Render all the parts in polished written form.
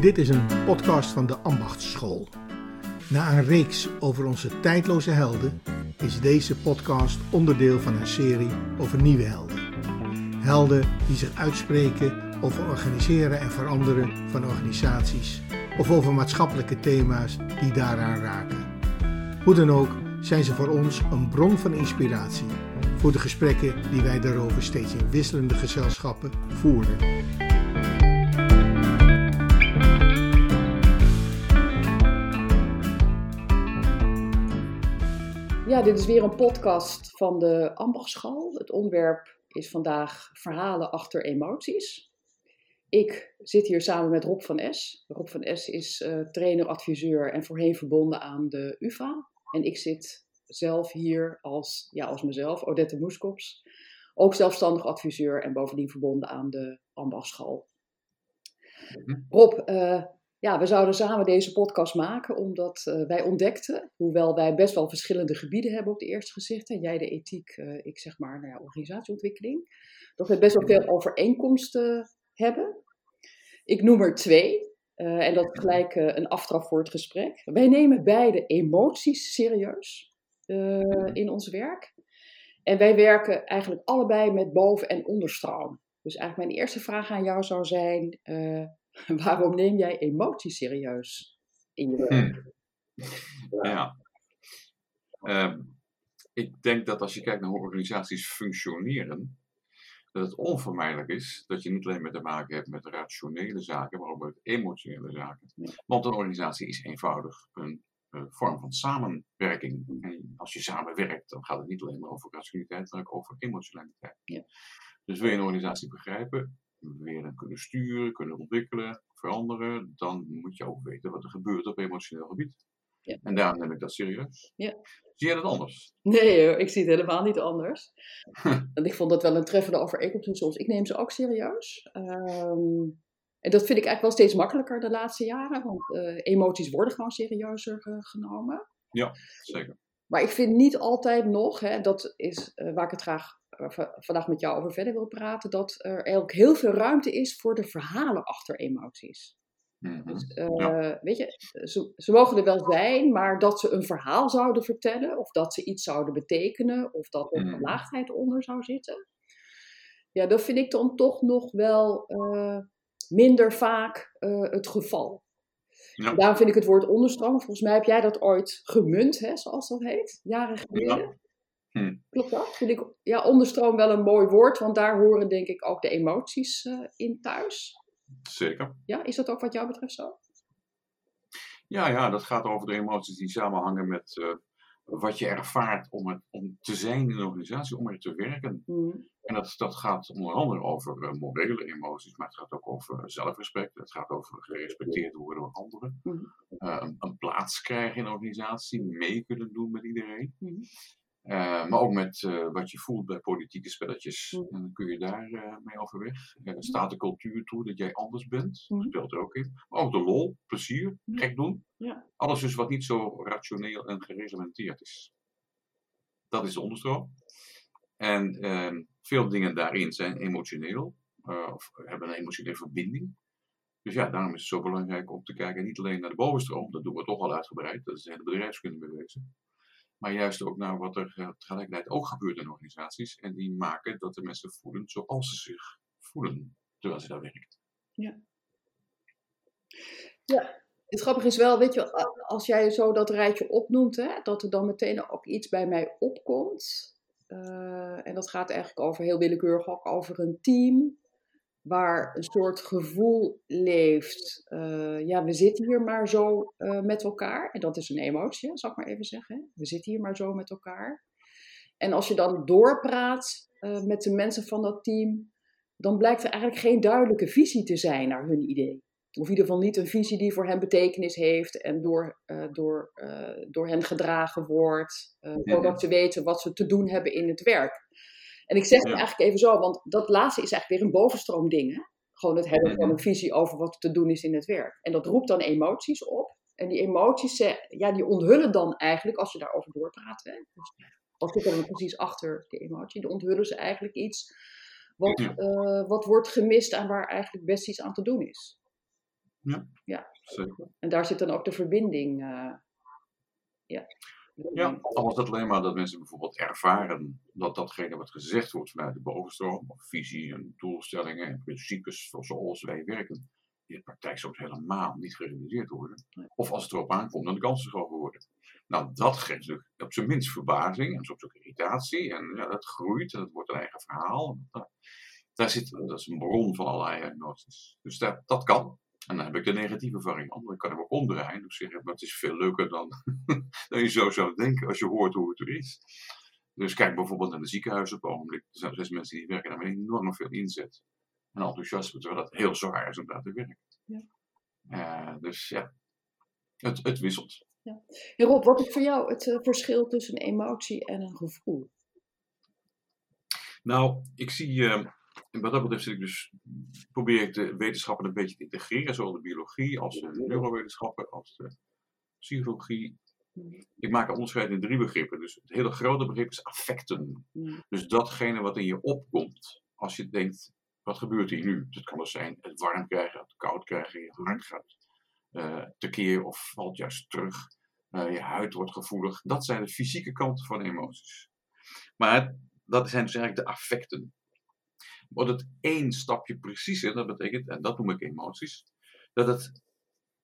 Dit is een podcast van de Ambachtsschool. Na een reeks over onze tijdloze helden is deze podcast onderdeel van een serie over nieuwe helden. Helden die zich uitspreken over organiseren en veranderen van organisaties of over maatschappelijke thema's die daaraan raken. Hoe dan ook zijn ze voor ons een bron van inspiratie voor de gesprekken die wij daarover steeds in wisselende gezelschappen voeren. Ja, dit is weer een podcast van de Ambachtsschool. Het onderwerp is vandaag verhalen achter emoties. Ik zit hier samen met Rob van Es. Rob van Es is trainer, adviseur en voorheen verbonden aan de UvA. En ik zit zelf hier als mezelf, Odette Moeskops. Ook zelfstandig adviseur en bovendien verbonden aan de Ambachtsschool. Rob, we zouden samen deze podcast maken omdat wij ontdekten, hoewel wij best wel verschillende gebieden hebben op het eerste gezicht. Hè, jij de ethiek, ik zeg maar organisatieontwikkeling. Dat we best wel veel overeenkomsten hebben. Ik noem er 2. En dat gelijk een aftrap voor het gesprek. Wij nemen beide emoties serieus in ons werk. En wij werken eigenlijk allebei met boven- en onderstroom. Dus eigenlijk mijn eerste vraag aan jou zou zijn, waarom neem jij emoties serieus in je werk? Ja. Ik denk dat als je kijkt naar hoe organisaties functioneren, dat het onvermijdelijk is dat je niet alleen te maken hebt met rationele zaken, maar ook met emotionele zaken. Want een organisatie is eenvoudig een vorm van samenwerking. En als je samenwerkt, dan gaat het niet alleen maar over rationaliteit, maar ook over emotionaliteit. Ja. Dus wil je een organisatie begrijpen, wil je kunnen sturen, kunnen ontwikkelen, veranderen, dan moet je ook weten wat er gebeurt op emotioneel gebied. Ja. En daarom neem ik dat serieus. Ja. Zie jij dat anders? Nee hoor, ik zie het helemaal niet anders. Want ik vond dat wel een treffende overeenkomst soms. Ik neem ze ook serieus. En dat vind ik eigenlijk wel steeds makkelijker de laatste jaren. Want emoties worden gewoon serieuzer genomen. Ja, zeker. Maar ik vind niet altijd nog, dat is waar ik het graag vandaag met jou over verder wil praten, dat er eigenlijk heel veel ruimte is voor de verhalen achter emoties. Dus, weet je, ze mogen er wel zijn, maar dat ze een verhaal zouden vertellen, of dat ze iets zouden betekenen, of dat er een laagheid onder zou zitten. Ja, dat vind ik dan toch nog wel minder vaak het geval. Ja. Daarom vind ik het woord onderstroom, volgens mij heb jij dat ooit gemunt, hè, zoals dat heet, jaren geleden. Ja. Klopt dat? Vind ik, onderstroom wel een mooi woord, want daar horen denk ik ook de emoties in thuis. Zeker. Ja, is dat ook wat jou betreft zo? Ja, dat gaat over de emoties die samenhangen met wat je ervaart om te zijn in een organisatie, om er te werken. En dat gaat onder andere over morele emoties, maar het gaat ook over zelfrespect. Het gaat over gerespecteerd worden door anderen. Een plaats krijgen in een organisatie, mee kunnen doen met iedereen. Maar ook met wat je voelt bij politieke spelletjes. En dan kun je daar mee overweg. Staat de cultuur toe dat jij anders bent? Dat speelt er ook in. Maar ook de lol, plezier, gek doen. Ja. Alles dus wat niet zo rationeel en gereglementeerd is. Dat is de onderstroom. En veel dingen daarin zijn emotioneel. Of hebben een emotionele verbinding. Dus ja, daarom is het zo belangrijk om te kijken. Niet alleen naar de bovenstroom. Dat doen we toch al uitgebreid. Dat is de hele bedrijfskunde bewezen. Maar juist ook naar wat er tegelijkertijd ook gebeurt in organisaties. En die maken dat de mensen voelen zoals ze zich voelen terwijl ze daar werken. Ja, het grappige is wel, weet je, als jij zo dat rijtje opnoemt, hè, dat er dan meteen ook iets bij mij opkomt. En dat gaat eigenlijk over, heel willekeurig ook, over een team. Waar een soort gevoel leeft. We zitten hier maar zo met elkaar. En dat is een emotie, zal ik maar even zeggen. We zitten hier maar zo met elkaar. En als je dan doorpraat met de mensen van dat team, dan blijkt er eigenlijk geen duidelijke visie te zijn naar hun idee. Of in ieder geval niet een visie die voor hen betekenis heeft en door hen gedragen wordt. Zodat ze weten wat ze te doen hebben in het werk. En ik zeg het eigenlijk even zo, want dat laatste is eigenlijk weer een bovenstroomding. Hè? Gewoon het hebben van een visie over wat te doen is in het werk. En dat roept dan emoties op. En die emoties, die onthullen dan eigenlijk, als je daarover doorpraat. Hè? Dus wat zit er dan precies achter de emotie? Dan onthullen ze eigenlijk iets wat wordt gemist en waar eigenlijk best iets aan te doen is. Ja, zeker. En daar zit dan ook de verbinding. Ja, al was het alleen maar dat mensen bijvoorbeeld ervaren dat datgene wat gezegd wordt vanuit de bovenstroom, of visie en doelstellingen en principes zoals wij werken, in de praktijk soms helemaal niet gerealiseerd worden. Of als het erop aankomt, dan de kansen groter worden. Nou, dat geeft natuurlijk op zijn minst verbazing en soms ook irritatie. En ja, dat groeit en dat wordt een eigen verhaal. Dat is een bron van allerlei emoties. Dus dat kan. En dan heb ik de negatieve variant. Dan kan ik ook omdraaien. Dus zeggen, maar het is veel leuker dan je zo zou denken als je hoort hoe het er is. Dus kijk bijvoorbeeld naar de ziekenhuizen op het ogenblik. Er zijn 6 mensen die werken daar enorm veel inzet. En enthousiasme, terwijl dat heel zwaar is om daar te werken. Ja. Het wisselt. Ja. Hey Rob, wat is voor jou het verschil tussen een emotie en een gevoel? Nou, ik zie... wat dat betreft probeer ik de wetenschappen een beetje te integreren, zowel de biologie als de neurowetenschappen, als de psychologie. Ik maak onderscheid in 3 begrippen. Dus het hele grote begrip is affecten. Dus datgene wat in je opkomt, als je denkt, wat gebeurt hier nu? Dat kan dus zijn het warm krijgen, het koud krijgen, je hart gaat tekeer of valt juist terug. Je huid wordt gevoelig. Dat zijn de fysieke kanten van emoties. Maar dat zijn dus eigenlijk de affecten. Wordt het 1 stapje preciezer, dat betekent, en dat noem ik emoties, dat het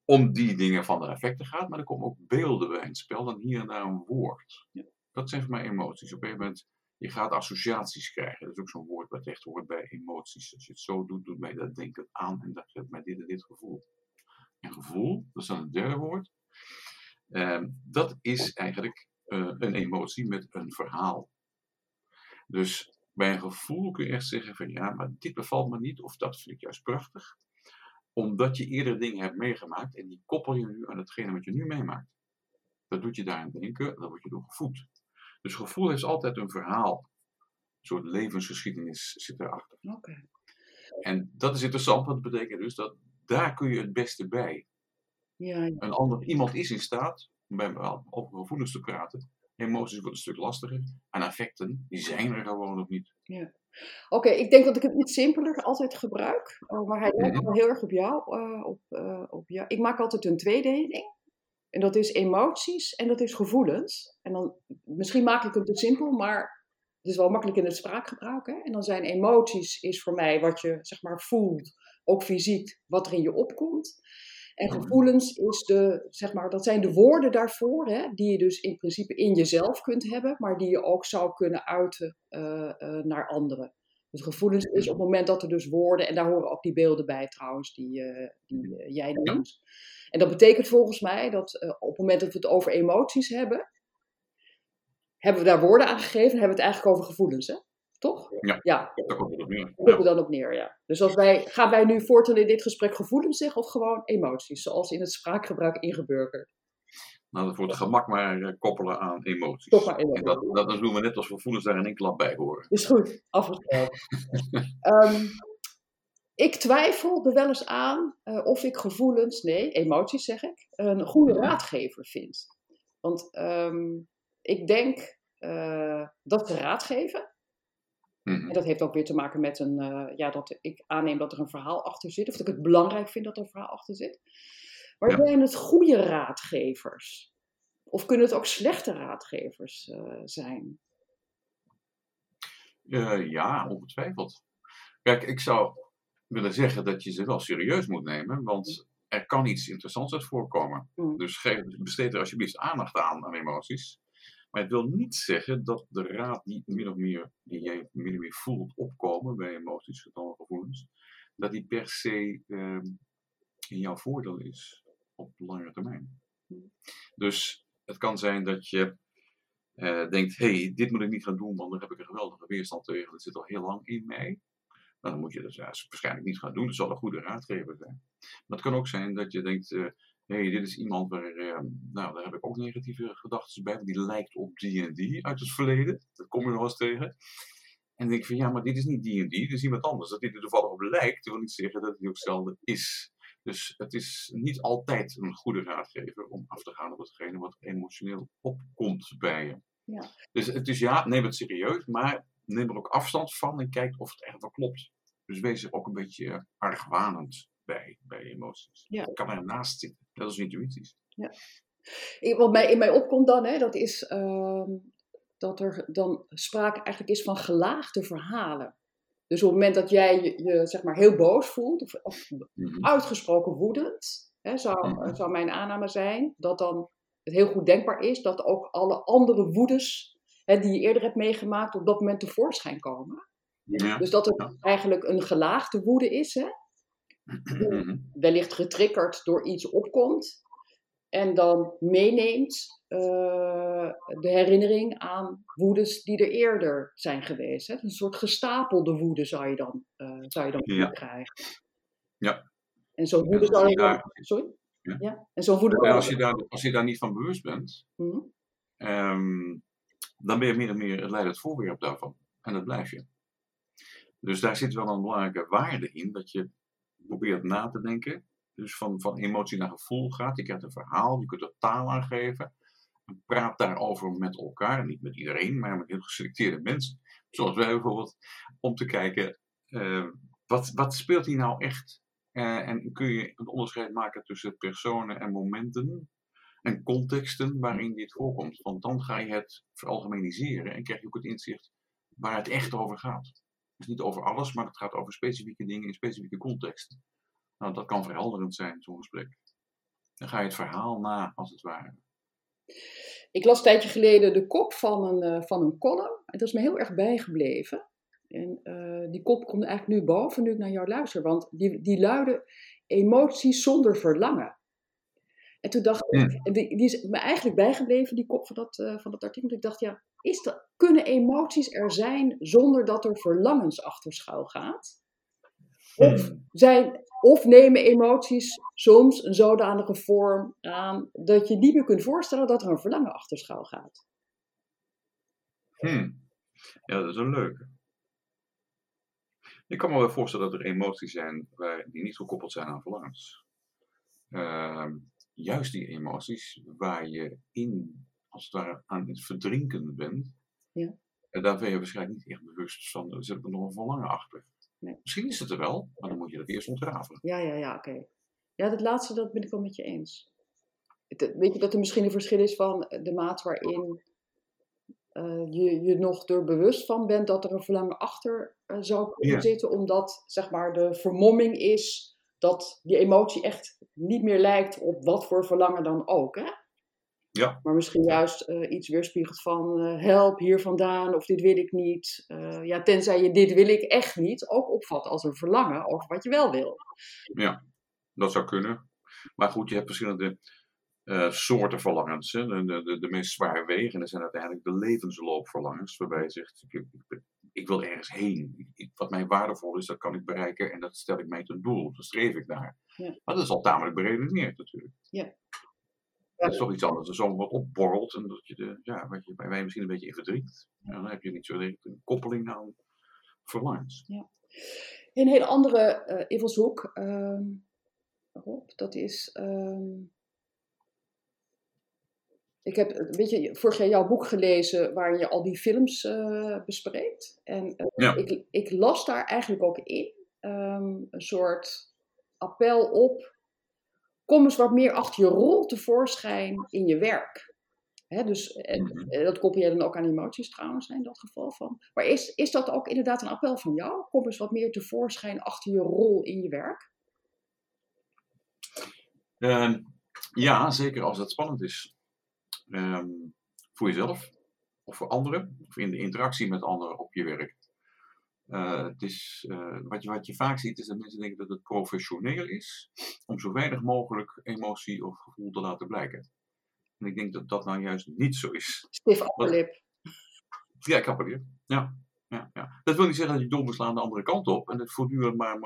om die dingen van de effecten gaat, maar er komen ook beelden bij in het spel, dan hier en daar een woord. Ja. Dat zijn voor mij emoties. Op een gegeven moment, je gaat associaties krijgen. Dat is ook zo'n woord wat echt hoort bij emoties. Als je het zo doet, doet mij dat denken aan en dat geeft mij dit en dit gevoel. En gevoel, dat is dan het derde woord. Dat is eigenlijk een emotie met een verhaal. Dus... bij een gevoel kun je echt zeggen van ja, maar dit bevalt me niet of dat vind ik juist prachtig. Omdat je eerder dingen hebt meegemaakt en die koppel je nu aan hetgene wat je nu meemaakt. Dat doet je daarin denken, daar word je door gevoed. Dus gevoel heeft altijd een verhaal. Een soort levensgeschiedenis zit erachter. Okay. En dat is interessant, want dat betekent dus dat daar kun je het beste bij. Ja. Iemand is in staat om over gevoelens te praten. Emoties worden een stuk lastiger. En affecten, die zijn er gewoon nog niet. Ja. Oké, ik denk dat ik het iets simpeler altijd gebruik. Maar hij lijkt wel heel erg op jou. Ik maak altijd een tweedeling. En dat is emoties en dat is gevoelens. En dan, misschien maak ik hem te simpel, maar het is wel makkelijk in het spraakgebruik. Hè? En dan zijn emoties is voor mij wat je zeg maar voelt, ook fysiek, wat er in je opkomt. En gevoelens is dat zijn de woorden daarvoor, hè, die je dus in principe in jezelf kunt hebben, maar die je ook zou kunnen uiten naar anderen. Dus gevoelens is op het moment dat er dus woorden, en daar horen ook die beelden bij trouwens, die jij noemt. En dat betekent volgens mij dat op het moment dat we het over emoties hebben, hebben we daar woorden aan gegeven en hebben we het eigenlijk over gevoelens, hè? Toch? Ja. Daar komt het op neer. Dus gaan wij nu voortaan in dit gesprek gevoelens zeggen of gewoon emoties, zoals in het spraakgebruik ingeburgerd? Nou, dat wordt gemak maar koppelen aan emoties. En dat doen we net als gevoelens daar in één klap bij horen. Is goed, afgesproken. Ik twijfel er wel eens aan of ik emoties zeg ik, een goede raadgever vind. Want ik denk dat ze raad geven. En dat heeft ook weer te maken met dat ik aanneem dat er een verhaal achter zit. Of dat ik het belangrijk vind dat er een verhaal achter zit. Maar zijn het goede raadgevers? Of kunnen het ook slechte raadgevers zijn? Ongetwijfeld. Kijk, ik zou willen zeggen dat je ze wel serieus moet nemen. Want er kan iets interessants uit voorkomen. Dus besteed er alsjeblieft aandacht aan emoties. Maar het wil niet zeggen dat de raad die jij min of meer voelt opkomen bij emoties, gevoelens, dat die per se in jouw voordeel is op lange termijn. Dus het kan zijn dat je denkt, dit moet ik niet gaan doen, want dan heb ik een geweldige weerstand tegen, dat zit al heel lang in mij. Nou, dan moet je dat waarschijnlijk niet gaan doen, dat zal een goede raadgever zijn. Maar het kan ook zijn dat je denkt... dit is iemand waar, daar heb ik ook negatieve gedachten bij, want die lijkt op die en die uit het verleden. Dat kom je nog eens tegen. En dan denk ik van, ja, maar dit is niet die en die, dit is iemand anders. Dat die er toevallig op lijkt, wil niet zeggen dat die ook hetzelfde is. Dus het is niet altijd een goede raadgever om af te gaan op hetgene wat emotioneel opkomt bij je. Ja. Dus het is neem het serieus, maar neem er ook afstand van en kijk of het echt wel klopt. Dus wees er ook een beetje argwanend bij emoties. Ja. Dat kan ernaast zitten. Dat is intuïties. Ja. Wat mij in mij opkomt dan, hè, dat is dat er dan sprake eigenlijk is van gelaagde verhalen. Dus op het moment dat jij je zeg maar heel boos voelt, of uitgesproken woedend, hè, zou mijn aanname zijn, dat dan het heel goed denkbaar is dat ook alle andere woedes, hè, die je eerder hebt meegemaakt, op dat moment tevoorschijn komen. Ja. Dus dat het eigenlijk een gelaagde woede is, hè, wellicht getriggerd door iets opkomt. En dan meeneemt de herinnering aan woedes die er eerder zijn geweest. Hè? Een soort gestapelde woede zou je dan krijgen. Ja. En zo'n woede zou je dan... Sorry? Ja. Ja. En zo'n woede... Als je daar niet van bewust bent, dan ben je meer en meer het leidend voorwerp daarvan. En dat blijf je. Dus daar zit wel een belangrijke waarde in, dat je probeert na te denken. Dus van emotie naar gevoel gaat. Je krijgt een verhaal, je kunt er taal aan geven. Praat daarover met elkaar. Niet met iedereen, maar met heel geselecteerde mensen. Zoals wij bijvoorbeeld. Om te kijken, wat speelt hier nou echt? En kun je een onderscheid maken tussen personen en momenten. En contexten waarin dit voorkomt. Want dan ga je het veralgemeniseren. En krijg je ook het inzicht waar het echt over gaat. Dus niet over alles, maar het gaat over specifieke dingen in specifieke contexten. Nou, dat kan verhelderend zijn, zo'n gesprek. Dan ga je het verhaal na, als het ware. Ik las een tijdje geleden de kop van een column. En dat is me heel erg bijgebleven. En die kop komt eigenlijk nu boven, nu ik naar jou luister. Want die luidde: emoties zonder verlangen. En toen dacht ik, die is me eigenlijk bijgebleven, die kop van dat artikel. Want ik dacht, ja, kunnen emoties er zijn zonder dat er verlangens achter schuil gaat? Of nemen emoties soms een zodanige vorm aan dat je niet meer kunt voorstellen dat er een verlangen achter schuil gaat. Ja, dat is een leuke. Ik kan me wel voorstellen dat er emoties zijn die niet gekoppeld zijn aan verlangens. Juist die emoties waar je als het ware aan het verdrinken bent, daar ben je waarschijnlijk niet echt bewust van. Er zit nog een verlangen achter. Nee. Misschien is het er wel, maar dan moet je dat eerst ontrafelen. Ja, oké. Ja, dat laatste, dat ben ik wel met je eens. Weet je dat er misschien een verschil is van de mate waarin je nog er bewust van bent dat er een verlangen achter zou kunnen zitten, omdat zeg maar de vermomming is dat die emotie echt niet meer lijkt op wat voor verlangen dan ook, hè? Ja. Maar misschien juist iets weerspiegelt van help hier vandaan of dit wil ik niet. Tenzij je dit wil ik echt niet ook opvat als een verlangen over wat je wel wil. Ja, dat zou kunnen. Maar goed, je hebt verschillende soorten verlangens. Hè? De meest zwaarwegende zijn uiteindelijk de levensloopverlangens. Waarbij je zegt, ik wil ergens heen. Wat mij waardevol is, dat kan ik bereiken en dat stel ik mij ten doel. Dat streef ik naar. Ja. Maar dat is al tamelijk beredeneerd natuurlijk. Ja. Dat is toch iets anders. Als zo'n wat opborrelt en dat je wat je bij mij misschien een beetje in verdriet. Dan heb je niet zo direct een koppeling aan verlangens. Ja. Een hele andere invalshoek, Rob, dat is... Ik heb, vorig jaar jouw boek gelezen waarin je al die films bespreekt. En ik las daar eigenlijk ook in een soort appel op. Kom eens wat meer achter je rol tevoorschijn in je werk. Hè, dus dat koppel je dan ook aan emoties trouwens in dat geval. Maar is dat ook inderdaad een appel van jou? Kom eens wat meer tevoorschijn achter je rol in je werk? Ja, zeker als dat spannend is. Voor jezelf of voor anderen. Of in de interactie met anderen op je werk. Het is, wat je vaak ziet is dat mensen denken dat het professioneel is om zo weinig mogelijk emotie of gevoel te laten blijken. En ik denk dat dat nou juist niet zo is. Stief appellip. Ja, ik appellip. Ja. Dat wil niet zeggen dat je doorbeslaat de andere kant op en het voortdurend maar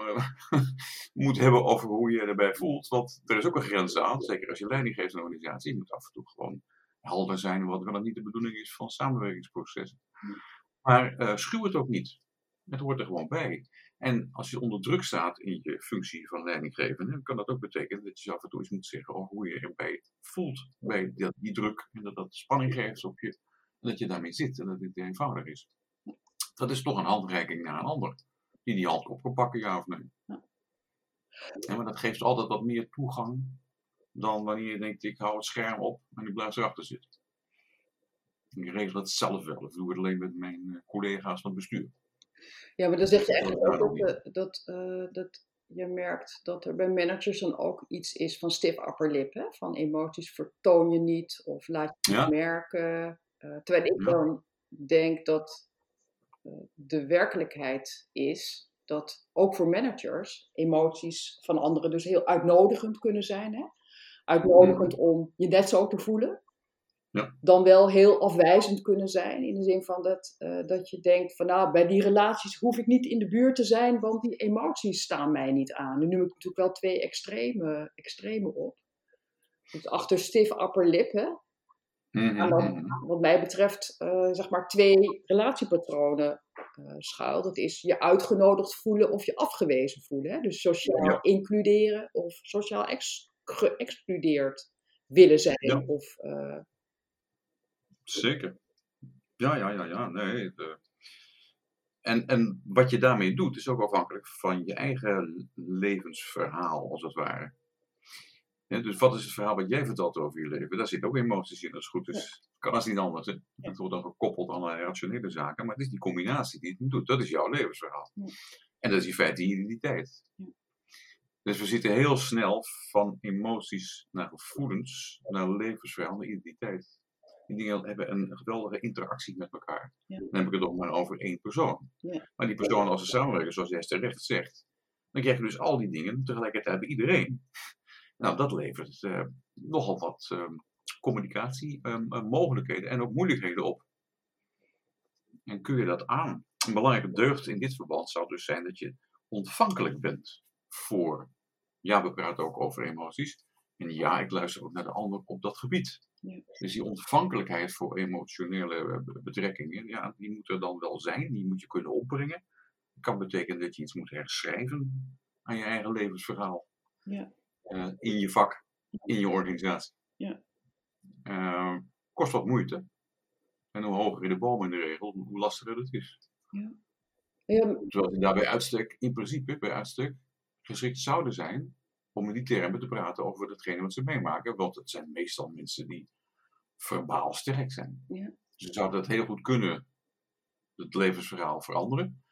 moet hebben over hoe je erbij voelt. Want er is ook een grens aan, zeker als je leiding geeft aan een organisatie. Je moet af en toe gewoon helder zijn wat wel niet de bedoeling is van samenwerkingsprocessen. Maar schuw het ook niet. Het hoort er gewoon bij. En als je onder druk staat in je functie van leidinggevende, kan dat ook betekenen dat je af en toe iets moet zeggen over hoe je erbij voelt bij die druk. En dat dat spanning geeft op je. En dat je daarmee zit en dat het eenvoudig is. Dat is toch een handreiking naar een ander. Die hand op kan pakken, ja of nee. Ja, maar dat geeft altijd wat meer toegang dan wanneer je denkt, ik hou het scherm op en ik blijf erachter zitten. Ik regel dat zelf wel, of doe het alleen met mijn collega's van het bestuur. Ja, maar dan zeg je eigenlijk ook dat je merkt dat er bij managers dan ook iets is van stiff upper lip, hè? Van emoties vertoon je niet of laat je niet merken. Terwijl ik dan denk dat de werkelijkheid is dat ook voor managers emoties van anderen dus heel uitnodigend kunnen zijn. Hè? Uitnodigend om je net zo te voelen. Ja. Dan wel heel afwijzend kunnen zijn. In de zin van dat je denkt van nou, bij die relaties hoef ik niet in de buurt te zijn, want die emoties staan mij niet aan. Nu noem ik natuurlijk wel twee extreme op. Dus achter stiff upper lip, hè. Mm-hmm. Wat mij betreft zeg maar twee relatiepatronen schuil. Dat is je uitgenodigd voelen of je afgewezen voelen. Hè? Dus sociaal includeren of sociaal geëxcludeerd willen zijn. Ja. Of, zeker. Ja. Nee. En wat je daarmee doet is ook afhankelijk van je eigen levensverhaal, als het ware. Ja, dus wat is het verhaal wat jij vertelt over je leven? Daar zitten ook emoties in, dat is goed. Dus kan als niet anders. Hè? Het wordt dan gekoppeld aan rationele zaken. Maar het is die combinatie die het doet. Dat is jouw levensverhaal. Ja. En dat is in feite je identiteit. Ja. Dus we zitten heel snel van emoties naar gevoelens, naar levensverhaal, naar identiteit. Die dingen hebben een geweldige interactie met elkaar. Ja. Dan heb ik het nog maar over één persoon. Ja. Maar die persoon als een samenwerker, zoals jij terecht zegt, dan krijg je dus al die dingen tegelijkertijd bij iedereen. Nou, dat levert nogal wat communicatiemogelijkheden en ook moeilijkheden op. En kun je dat aan? Een belangrijke deugd in dit verband zou dus zijn dat je ontvankelijk bent voor, ja, we praten ook over emoties. En ja, ik luister ook naar de ander op dat gebied. Ja. Dus die ontvankelijkheid voor emotionele betrekkingen, ja, die moet er dan wel zijn. Die moet je kunnen opbrengen. Dat kan betekenen dat je iets moet herschrijven aan je eigen levensverhaal. Ja. In je vak, in je organisatie. Ja. Kost wat moeite. En hoe hoger je de boom in de regel, hoe lastiger het is. Ja. Ja. Terwijl die daarbij in principe geschikt zouden zijn om in die termen te praten over datgene wat ze meemaken. Want het zijn meestal mensen die verbaal sterk zijn. Ja. Ze zouden dat heel goed kunnen, het levensverhaal veranderen.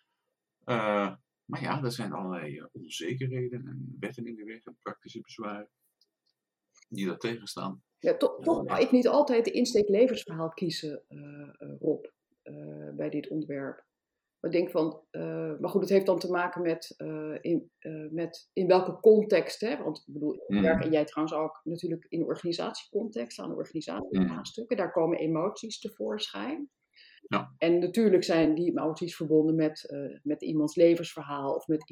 Maar ja, er zijn allerlei onzekerheden en wetten in de weg en praktische bezwaren die daar tegenstaan. Ja, toch wou ik niet altijd de insteek levensverhaal kiezen, Rob, bij dit onderwerp. Ik denk van, maar goed, het heeft dan te maken met in welke context, hè? Want ik bedoel, werk en jij trouwens ook natuurlijk in organisatiecontext, aan organisatiestukken, daar komen emoties tevoorschijn. Ja. En natuurlijk zijn die emoties verbonden met iemands levensverhaal of met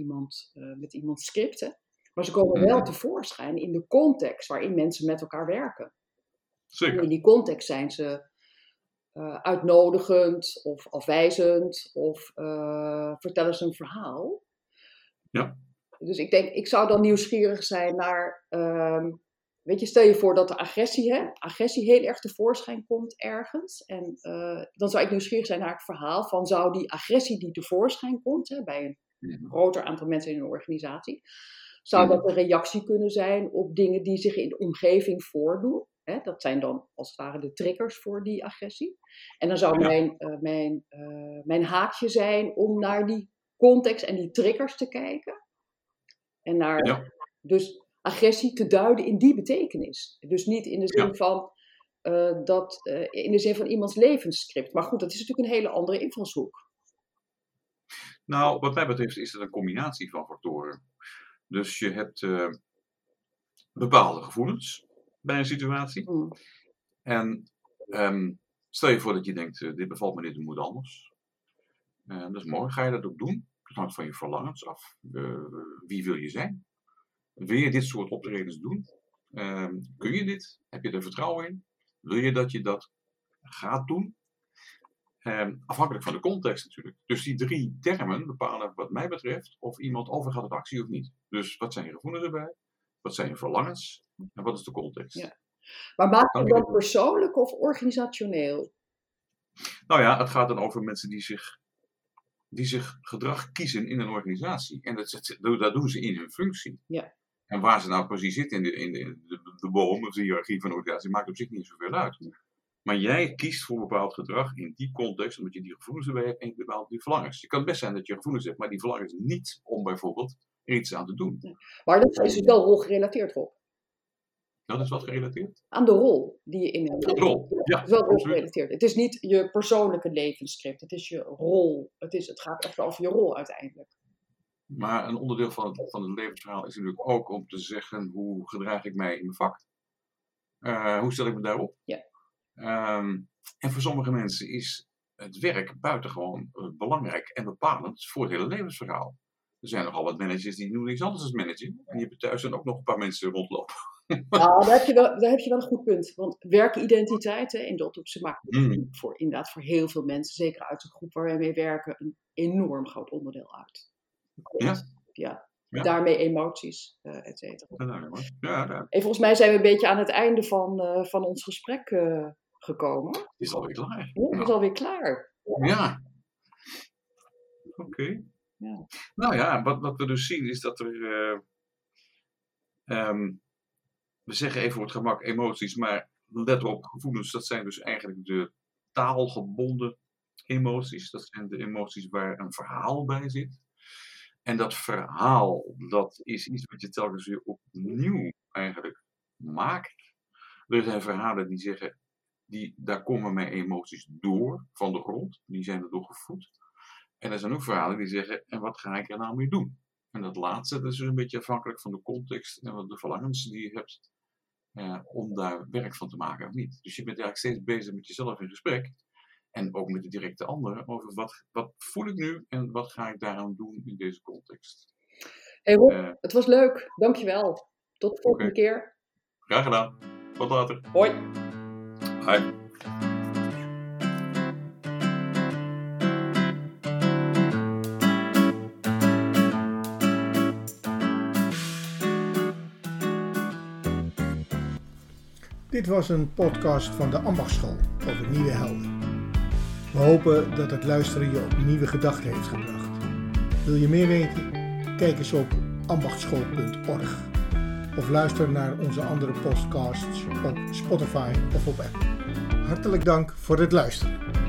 iemands scripten. Maar ze komen wel tevoorschijn in de context waarin mensen met elkaar werken. Zeker. En in die context zijn ze uitnodigend of afwijzend of vertellen ze een verhaal. Ja. Dus ik denk, ik zou dan nieuwsgierig zijn naar... Weet je, stel je voor dat de agressie heel erg tevoorschijn komt ergens. En dan zou ik nieuwsgierig zijn naar het verhaal van, zou die agressie die tevoorschijn komt, hè, bij een groter aantal mensen in een organisatie, zou dat een reactie kunnen zijn op dingen die zich in de omgeving voordoen? Hè? Dat zijn dan als het ware de triggers voor die agressie. En dan zou mijn haakje zijn om naar die context en die triggers te kijken. En naar... Ja. Dus agressie te duiden in die betekenis. Dus niet in de zin van in de zin van iemands levensscript. Maar goed, dat is natuurlijk een hele andere invalshoek. Nou, wat mij betreft is het een combinatie van factoren. Dus je hebt bepaalde gevoelens bij een situatie. En stel je voor dat je denkt, dit bevalt me niet, dit moet anders. Dat is mooi, ga je dat ook doen? Dat hangt van je verlangens af. Wie wil je zijn? Wil je dit soort optredens doen? Kun je dit? Heb je er vertrouwen in? Wil je dat gaat doen? Afhankelijk van de context natuurlijk. Dus die drie termen bepalen wat mij betreft of iemand overgaat op actie of niet. Dus wat zijn je gevoelens erbij? Wat zijn je verlangens? En wat is de context? Ja. Maar maakt het dan persoonlijk of organisationeel? Nou ja, het gaat dan over mensen die zich die zich gedrag kiezen in een organisatie. En dat doen ze in hun functie. Ja. En waar ze nou precies zitten in de boom of de hiërarchie van de organisatie, maakt op zich niet zoveel uit. Maar jij kiest voor een bepaald gedrag in die context, omdat je die gevoelens erbij hebt en die verlangens. Het kan best zijn dat je gevoelens hebt, maar die verlangens niet om bijvoorbeeld er iets aan te doen. Ja. Maar dat is dus wel rolgerelateerd, Rob. Dat is wat gerelateerd? Aan de rol die je in hebt. De rol, ja. Het is wel rolgerelateerd. Het is niet je persoonlijke levensscript, het is je rol. Het gaat echt over je rol uiteindelijk. Maar een onderdeel van het levensverhaal is natuurlijk ook om te zeggen, hoe gedraag ik mij in mijn vak? Hoe stel ik me daarop? Ja. En voor sommige mensen is het werk buitengewoon belangrijk en bepalend voor het hele levensverhaal. Er zijn nogal wat managers die doen niks anders dan managen. En je hebt thuis dan ook nog een paar mensen rondlopen. Nou, daar heb je wel een goed punt. Want werkidentiteit, in dat opzicht maakt voor heel veel mensen, zeker uit de groep waar wij mee werken, een enorm groot onderdeel uit. Ja. Daarmee emoties, et cetera. Ja. En volgens mij zijn we een beetje aan het einde van ons gesprek gekomen. Het is alweer klaar. Ja. Oké. Ja. Nou ja, wat we dus zien is dat er... we zeggen even voor het gemak emoties, maar let op, gevoelens, dat zijn dus eigenlijk de taalgebonden emoties. Dat zijn de emoties waar een verhaal bij zit. En dat verhaal, dat is iets wat je telkens weer opnieuw eigenlijk maakt. Er zijn verhalen die zeggen, daar komen mijn emoties door, van de grond. Die zijn er doorgevoed. En er zijn ook verhalen die zeggen, en wat ga ik er nou mee doen? En dat laatste, dat is dus een beetje afhankelijk van de context en de verlangens die je hebt om daar werk van te maken of niet. Dus je bent eigenlijk steeds bezig met jezelf in gesprek. En ook met de directe anderen over wat voel ik nu en wat ga ik daaraan doen in deze context. Hey Rob, het was leuk. Dankjewel. Tot de volgende keer. Graag gedaan. Tot later. Hoi. Hoi. Dit was een podcast van de Ambachtsschool over nieuwe helden. We hopen dat het luisteren je op nieuwe gedachten heeft gebracht. Wil je meer weten? Kijk eens op ambachtsschool.org of luister naar onze andere podcasts op Spotify of op Apple. Hartelijk dank voor het luisteren.